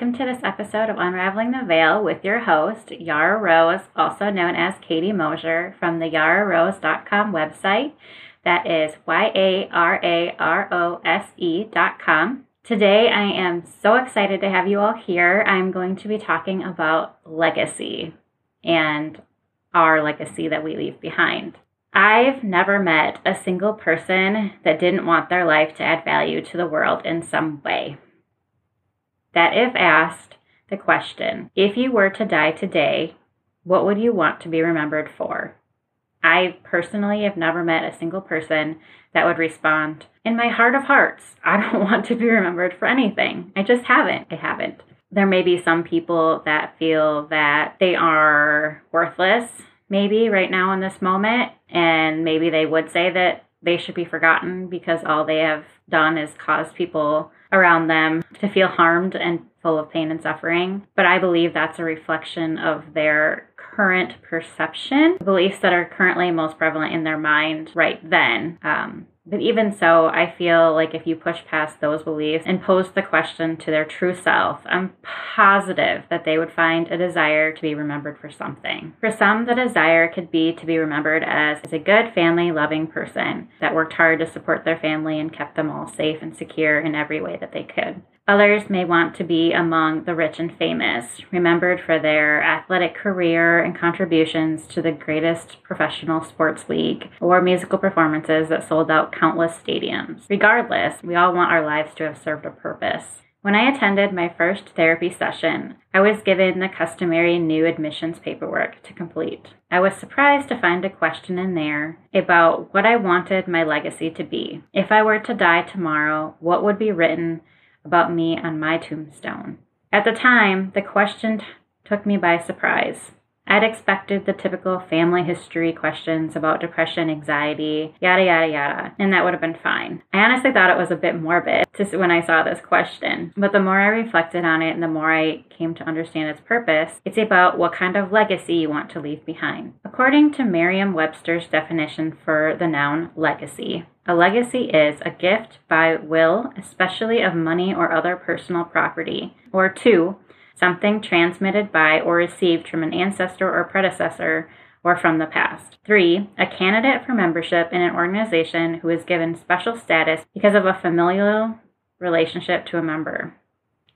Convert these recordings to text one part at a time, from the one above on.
welcome to this episode of Unraveling the Veil with your host, Yara Rose, also known as Katie Mosier, from the YaraRose.com website. That is YaraRose.com. Today, I am so excited to have you all here. I'm going to be talking about legacy and our legacy that we leave behind. I've never met a single person that didn't want their life to add value to the world in some way. That if asked the question, if you were to die today, what would you want to be remembered for? I personally have never met a single person that would respond, in my heart of hearts, I don't want to be remembered for anything. I just haven't. There may be some people that feel that they are worthless, maybe right now in this moment, and maybe they would say that they should be forgotten because all they have done is caused people around them to feel harmed and full of pain and suffering. But I believe that's a reflection of their current perception, beliefs that are currently most prevalent in their mind right then. But even so, I feel like if you push past those beliefs and pose the question to their true self, I'm positive that they would find a desire to be remembered for something. For some, the desire could be to be remembered as a good, family-loving person that worked hard to support their family and kept them all safe and secure in every way that they could. Others may want to be among the rich and famous, remembered for their athletic career and contributions to the greatest professional sports league or musical performances that sold out countless stadiums. Regardless, we all want our lives to have served a purpose. When I attended my first therapy session, I was given the customary new admissions paperwork to complete. I was surprised to find a question in there about what I wanted my legacy to be. If I were to die tomorrow, what would be written about me on my tombstone? At the time, the question took me by surprise. I'd expected the typical family history questions about depression, anxiety, yada, yada, yada, and that would have been fine. I honestly thought it was a bit morbid when I saw this question, but the more I reflected on it and the more I came to understand its purpose, it's about what kind of legacy you want to leave behind. According to Merriam-Webster's definition for the noun legacy, a legacy is a gift by will, especially of money or other personal property, or to something transmitted by or received from an ancestor or predecessor or from the past. 3, a candidate for membership in an organization who is given special status because of a familial relationship to a member.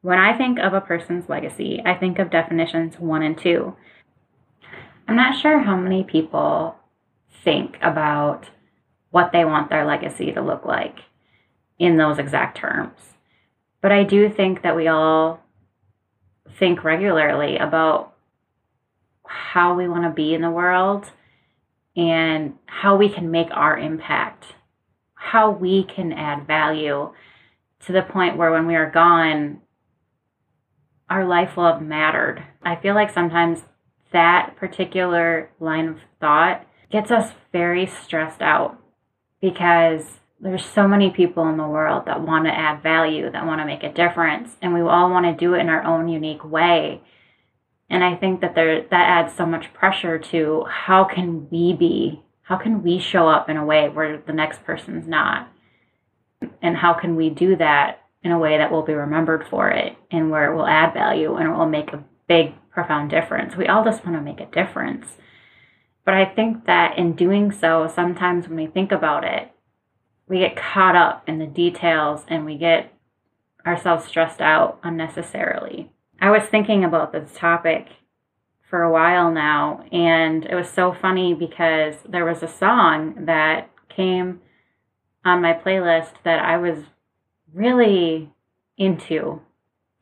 When I think of a person's legacy, I think of definitions 1 and 2. I'm not sure how many people think about what they want their legacy to look like in those exact terms. But I do think that we all think regularly about how we want to be in the world and how we can make our impact, how we can add value to the point where when we are gone, our life will have mattered. I feel like sometimes that particular line of thought gets us very stressed out, because there's so many people in the world that want to add value, that want to make a difference, and we all want to do it in our own unique way. And I think that that adds so much pressure to how can we be, how can we show up in a way where the next person's not, and how can we do that in a way that will be remembered for it and where it will add value and it will make a big, profound difference. We all just want to make a difference. But I think that in doing so, sometimes when we think about it, we get caught up in the details and we get ourselves stressed out unnecessarily. I was thinking about this topic for a while now, and it was so funny because there was a song that came on my playlist that I was really into.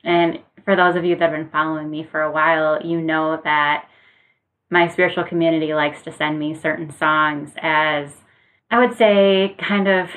And for those of you that have been following me for a while, you know that my spiritual community likes to send me certain songs as, I would say, kind of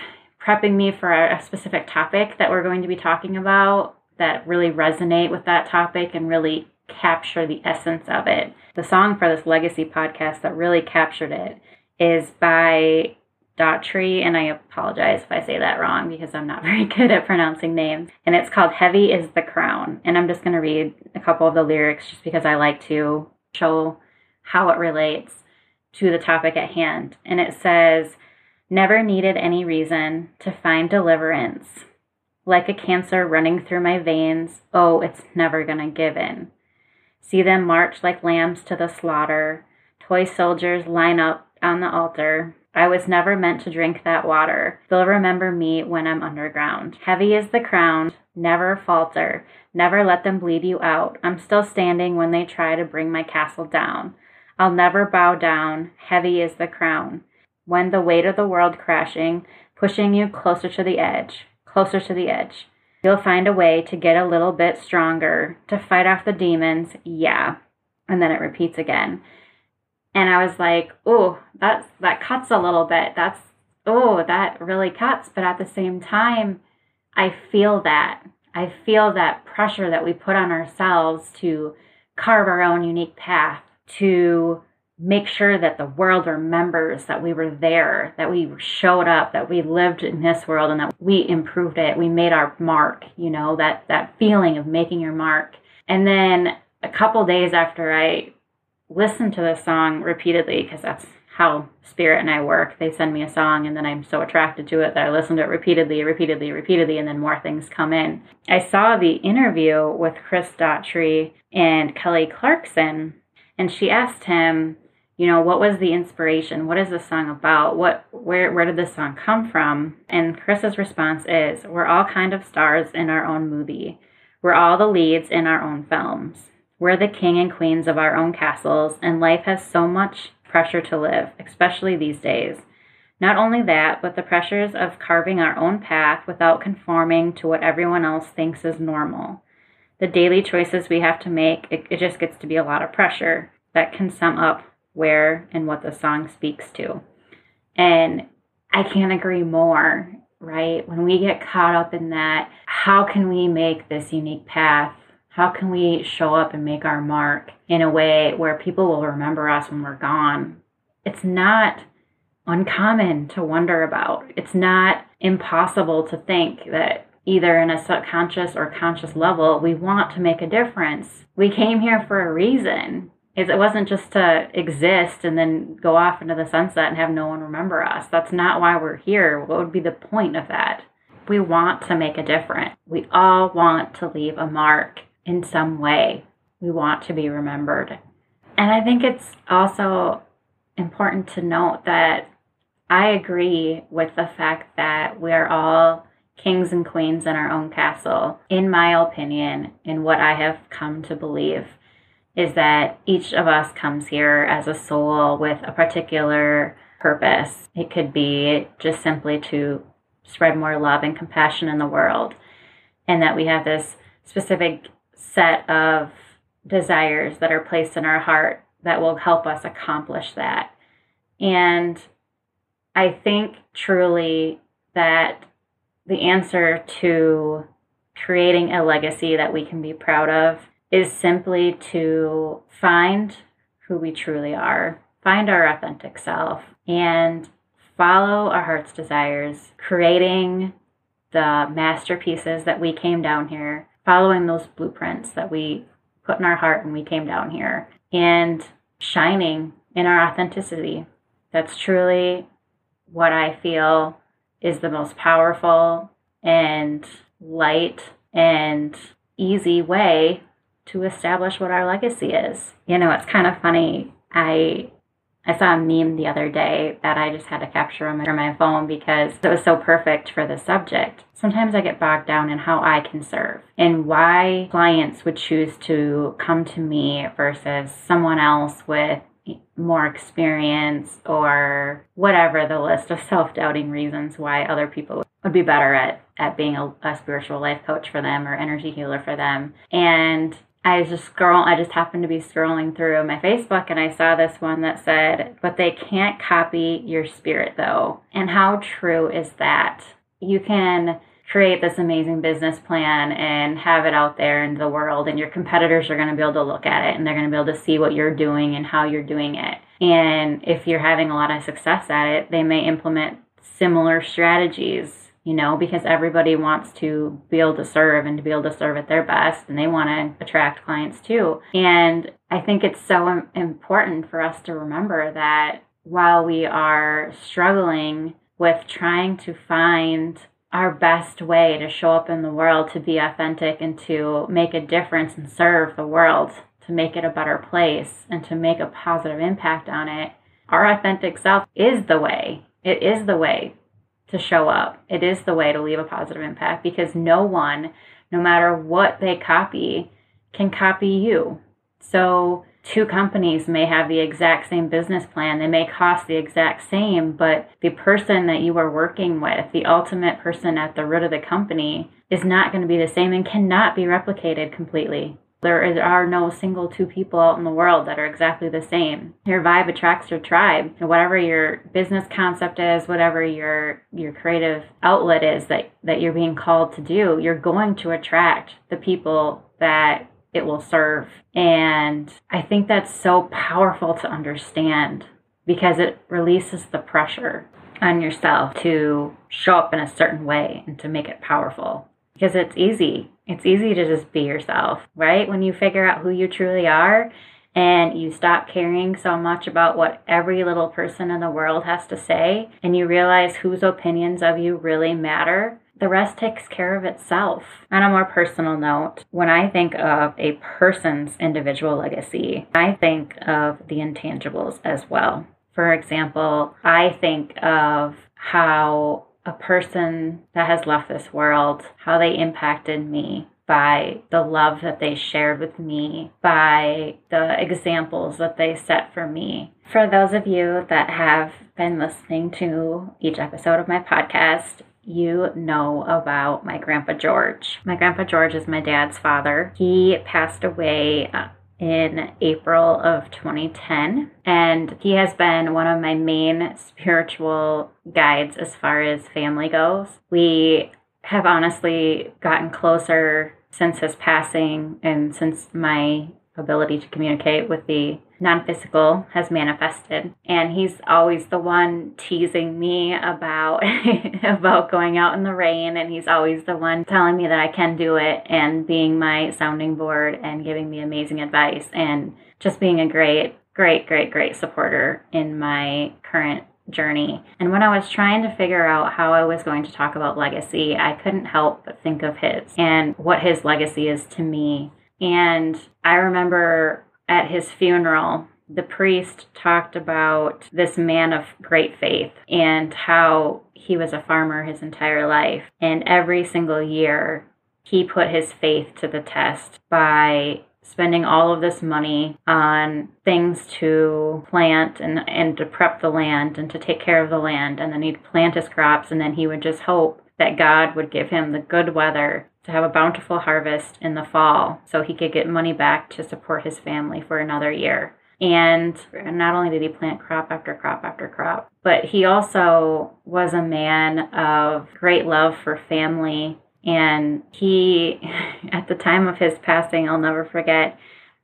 prepping me for a specific topic that we're going to be talking about that really resonate with that topic and really capture the essence of it. The song for this legacy podcast that really captured it is by Daughtry, and I apologize if I say that wrong because I'm not very good at pronouncing names. And it's called Heavy is the Crown. And I'm just going to read a couple of the lyrics just because I like to show how it relates to the topic at hand. And it says, never needed any reason to find deliverance. like a cancer running through my veins. Oh, it's never gonna give in. See them march like lambs to the slaughter. Toy soldiers line up on the altar. I was never meant to drink that water. They'll remember me when I'm underground. Heavy is the crown. Never falter. Never let them bleed you out. I'm still standing when they try to bring my castle down. I'll never bow down. Heavy is the crown. When the weight of the world crashing, pushing you closer to the edge, closer to the edge. You'll find a way to get a little bit stronger, to fight off the demons. Yeah. And then it repeats again. And I was like, oh, that cuts a little bit. That really cuts. But at the same time, I feel that. I feel that pressure that we put on ourselves to carve our own unique path, to make sure that the world remembers that we were there, that we showed up, that we lived in this world, and that we improved it. We made our mark, you know, that feeling of making your mark. And then a couple days after I listen to the song repeatedly, because that's how Spirit and I work. They send me a song and then I'm so attracted to it that I listen to it repeatedly, and then more things come in. I saw the interview with Chris Daughtry and Kelly Clarkson, and she asked him, you know, what was the inspiration? What is this song about? Where did this song come from? And Chris's response is, we're all kind of stars in our own movie. We're all the leads in our own films. We're the king and queens of our own castles, and life has so much pressure to live, especially these days. Not only that, but the pressures of carving our own path without conforming to what everyone else thinks is normal. The daily choices we have to make, it just gets to be a lot of pressure. That can sum up where and what the song speaks to. And I can't agree more, right? When we get caught up in that, how can we make this unique path? How can we show up and make our mark in a way where people will remember us when we're gone? It's not uncommon to wonder about. It's not impossible to think that either in a subconscious or conscious level, we want to make a difference. We came here for a reason. It wasn't just to exist and then go off into the sunset and have no one remember us. That's not why we're here. What would be the point of that? We want to make a difference. We all want to leave a mark. In some way, we want to be remembered. And I think it's also important to note that I agree with the fact that we're all kings and queens in our own castle. In my opinion, and what I have come to believe, is that each of us comes here as a soul with a particular purpose. It could be just simply to spread more love and compassion in the world, and that we have this specific set of desires that are placed in our heart that will help us accomplish that. And I think truly that the answer to creating a legacy that we can be proud of is simply to find who we truly are, find our authentic self, and follow our heart's desires, creating the masterpieces that we came down here, following those blueprints that we put in our heart when we came down here, and shining in our authenticity. That's truly what I feel is the most powerful and light and easy way to establish what our legacy is. You know, it's kind of funny. I saw a meme the other day that I just had to capture on my phone because it was so perfect for the subject. Sometimes I get bogged down in how I can serve and why clients would choose to come to me versus someone else with more experience or whatever the list of self-doubting reasons why other people would be better at being a spiritual life coach for them or energy healer for them. And I just happened to be scrolling through my Facebook and I saw this one that said, but they can't copy your spirit though. And how true is that? You can create this amazing business plan and have it out there in the world, and your competitors are going to be able to look at it and they're going to be able to see what you're doing and how you're doing it. And if you're having a lot of success at it, they may implement similar strategies, you know, because everybody wants to be able to serve and to be able to serve at their best, and they want to attract clients too. And I think it's so important for us to remember that while we are struggling with trying to find our best way to show up in the world, to be authentic and to make a difference and serve the world, to make it a better place and to make a positive impact on it. Our authentic self is the way. It is the way to show up. It is the way to leave a positive impact, because no one, no matter what they copy, can copy you. So two companies may have the exact same business plan. They may cost the exact same, but the person that you are working with, the ultimate person at the root of the company, is not going to be the same and cannot be replicated completely. There are no single two people out in the world that are exactly the same. Your vibe attracts your tribe. And whatever your business concept is, whatever your creative outlet is that you're being called to do, you're going to attract the people that it will serve. And I think that's so powerful to understand, because it releases the pressure on yourself to show up in a certain way and to make it powerful. Because it's easy. It's easy to just be yourself, right? When you figure out who you truly are and you stop caring so much about what every little person in the world has to say, and you realize whose opinions of you really matter, the rest takes care of itself. On a more personal note, when I think of a person's individual legacy, I think of the intangibles as well. For example, I think of how a person that has left this world, how they impacted me by the love that they shared with me, by the examples that they set for me. For those of you that have been listening to each episode of my podcast, you know about my Grandpa George. My Grandpa George is my dad's father. He passed away in April of 2010, and he has been one of my main spiritual guides as far as family goes. We have honestly gotten closer since his passing, and since my ability to communicate with the non-physical has manifested. And he's always the one teasing me about about going out in the rain, and he's always the one telling me that I can do it and being my sounding board and giving me amazing advice and just being a great supporter in my current journey. And when I was trying to figure out how I was going to talk about legacy, I couldn't help but think of his and what his legacy is to me. And I remember at his funeral, the priest talked about this man of great faith and how he was a farmer his entire life. And every single year, he put his faith to the test by spending all of this money on things to plant and to prep the land and to take care of the land. And then he'd plant his crops, and then he would just hope that God would give him the good weather to have a bountiful harvest in the fall so he could get money back to support his family for another year. And not only did he plant crop after crop after crop, but he also was a man of great love for family. And he, at the time of his passing, I'll never forget,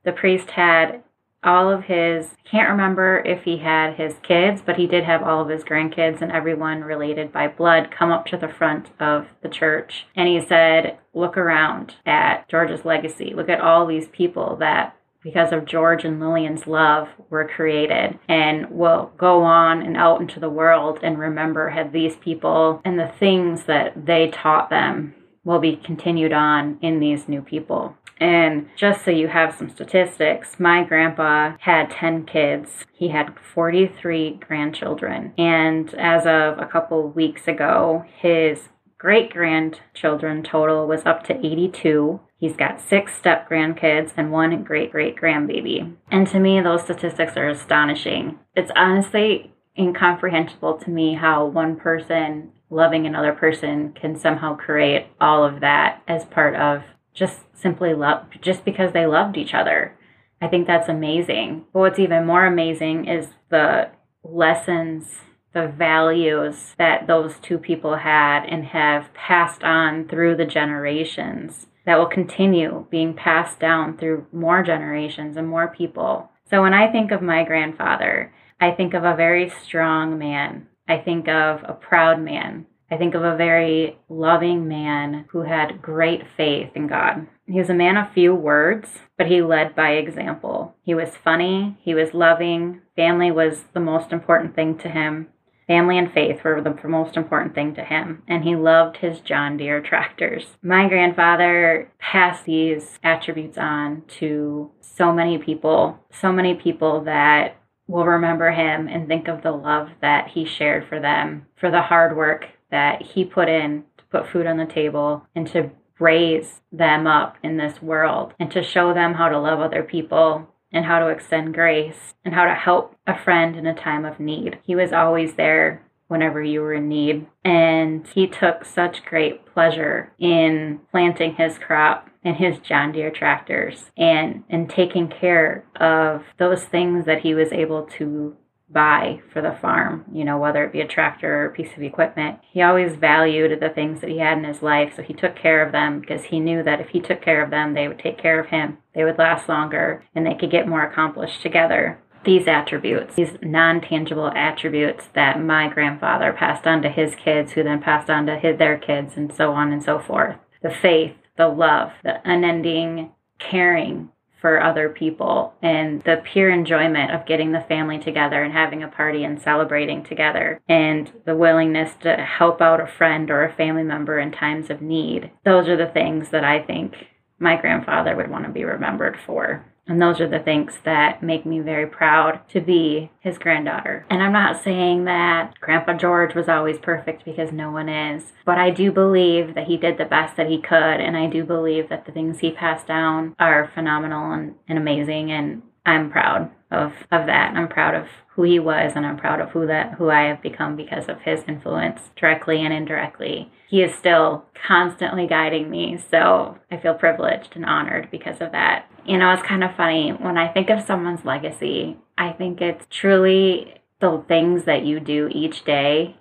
the priest had all of his, I can't remember if he had his kids, but he did have all of his grandkids and everyone related by blood come up to the front of the church. And he said, look around at George's legacy. Look at all these people that, because of George and Lillian's love, were created and will go on and out into the world and remember had these people and the things that they taught them will be continued on in these new people. And just so you have some statistics, my grandpa had 10 kids. He had 43 grandchildren. And as of a couple weeks ago, his great-grandchildren total was up to 82. He's got 6 step-grandkids and 1 great-great-grandbaby. And to me, those statistics are astonishing. It's honestly incomprehensible to me how one person loving another person can somehow create all of that as part of just simply love, just because they loved each other. I think that's amazing. But what's even more amazing is the lessons, the values that those two people had and have passed on through the generations that will continue being passed down through more generations and more people. So when I think of my grandfather, I think of a very strong man. I think of a proud man. I think of a very loving man who had great faith in God. He was a man of few words, but he led by example. He was funny. He was loving. Family was the most important thing to him. Family and faith were the most important thing to him, and he loved his John Deere tractors. My grandfather passed these attributes on to so many people that will remember him and think of the love that he shared for them, for the hard work that he put in to put food on the table and to raise them up in this world and to show them how to love other people and how to extend grace and how to help a friend in a time of need. He was always there whenever you were in need. And he took such great pleasure in planting his crop and his John Deere tractors and taking care of those things that he was able to buy for the farm, you know, whether it be a tractor or a piece of equipment. He always valued the things that he had in his life, so he took care of them because he knew that if he took care of them, they would take care of him. They would last longer and they could get more accomplished together. These attributes, these non-tangible attributes that my grandfather passed on to his kids, who then passed on to their kids, and so on and so forth. The faith, the love, the unending caring for other people, and the pure enjoyment of getting the family together and having a party and celebrating together, and the willingness to help out a friend or a family member in times of need. Those are the things that I think my grandfather would want to be remembered for. And those are the things that make me very proud to be his granddaughter. And I'm not saying that Grandpa George was always perfect, because no one is. But I do believe that he did the best that he could. And I do believe that the things he passed down are phenomenal and amazing. And I'm proud of that. I'm proud of who he was, and I'm proud of who I have become because of his influence, directly and indirectly. He is still constantly guiding me, so I feel privileged and honored because of that. You know, it's kind of funny, when I think of someone's legacy, I think it's truly the things that you do each day,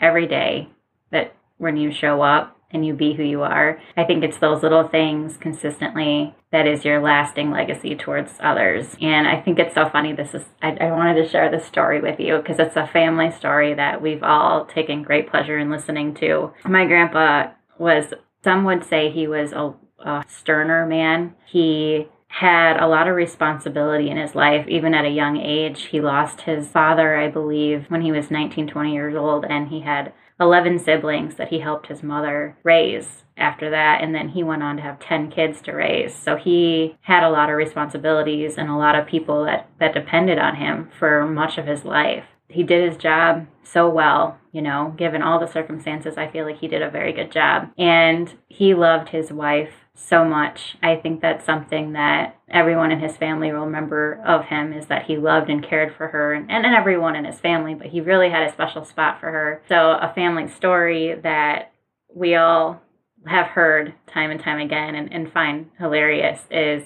every day, that when you show up and you be who you are. I think it's those little things consistently that is your lasting legacy towards others. And I think it's so funny. I wanted to share this story with you because it's a family story that we've all taken great pleasure in listening to. My grandpa was, some would say he was a sterner man. He had a lot of responsibility in his life, even at a young age. He lost his father, I believe, when he was 19, 20 years old, and he had 11 siblings that he helped his mother raise after that, and then he went on to have 10 kids to raise. So he had a lot of responsibilities and a lot of people that depended on him for much of his life. He did his job so well, you know, given all the circumstances, I feel like he did a very good job. And he loved his wife so much. I think that's something that everyone in his family will remember of him, is that he loved and cared for her and everyone in his family, but he really had a special spot for her. So a family story that we all have heard time and time again and find hilarious is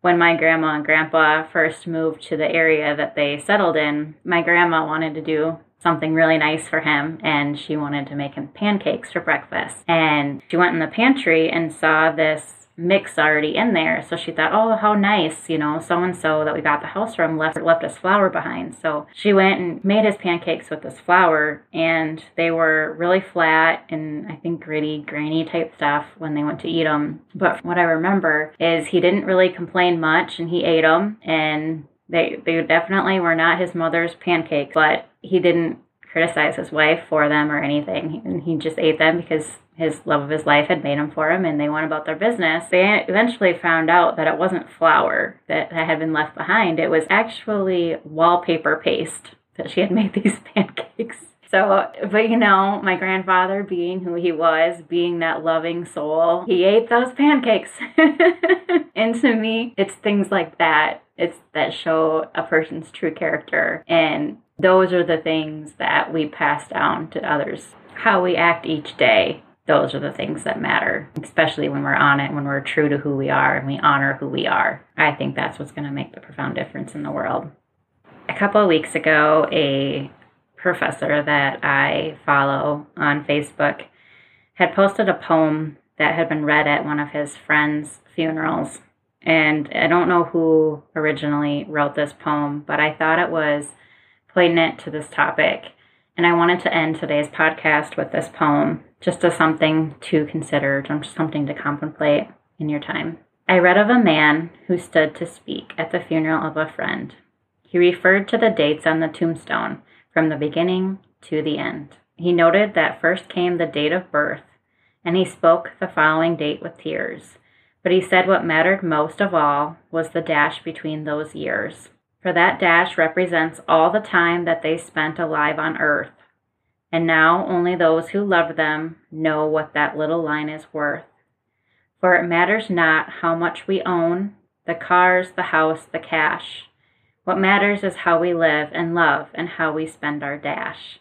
when my grandma and grandpa first moved to the area that they settled in, my grandma wanted to do something really nice for him, and she wanted to make him pancakes for breakfast. And she went in the pantry and saw this mix already in there. So she thought, oh, how nice, you know, so-and-so that we got the house from left us flour behind. So she went and made his pancakes with this flour, and they were really flat and I think gritty, grainy type stuff when they went to eat them. But what I remember is he didn't really complain much, and he ate them, and they definitely were not his mother's pancakes, but he didn't criticize his wife for them or anything. And he just ate them because his love of his life had made them for him, and they went about their business. They eventually found out that it wasn't flour that had been left behind. It was actually wallpaper paste that she had made these pancakes. So, but you know, my grandfather, being who he was, being that loving soul, he ate those pancakes. And to me, it's things like that. It's that show a person's true character. And those are the things that we pass down to others. How we act each day, those are the things that matter, especially when we're on it, when we're true to who we are and we honor who we are. I think that's what's going to make the profound difference in the world. A couple of weeks ago, a professor that I follow on Facebook had posted a poem that had been read at one of his friends' funerals. And I don't know who originally wrote this poem, but I thought it was poignant to this topic. And I wanted to end today's podcast with this poem, just as something to consider, just something to contemplate in your time. I read of a man who stood to speak at the funeral of a friend. He referred to the dates on the tombstone, from the beginning to the end. He noted that first came the date of birth, and he spoke the following date with tears. But he said what mattered most of all was the dash between those years, for that dash represents all the time that they spent alive on earth. And now only those who love them know what that little line is worth. For it matters not how much we own, the cars, the house, the cash. What matters is how we live and love and how we spend our dash.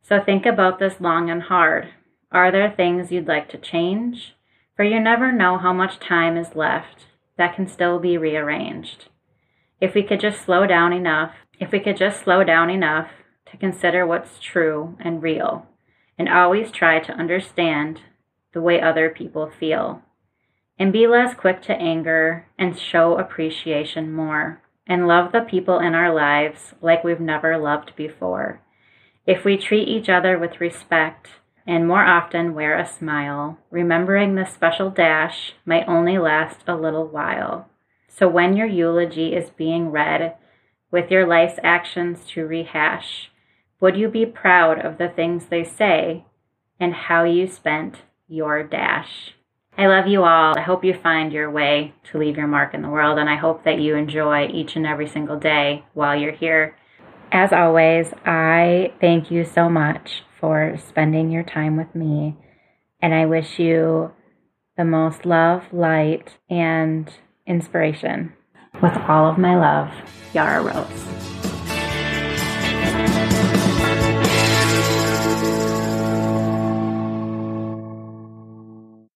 So think about this long and hard. Are there things you'd like to change? For you never know how much time is left that can still be rearranged. If we could just slow down enough to consider what's true and real, and always try to understand the way other people feel, and be less quick to anger and show appreciation more, and love the people in our lives like we've never loved before. If we treat each other with respect and more often wear a smile, remembering this special dash might only last a little while. So when your eulogy is being read, with your life's actions to rehash, would you be proud of the things they say and how you spent your dash? I love you all. I hope you find your way to leave your mark in the world, and I hope that you enjoy each and every single day while you're here. As always, I thank you so much for spending your time with me, and I wish you the most love, light, and inspiration. With all of my love, Yara Rose.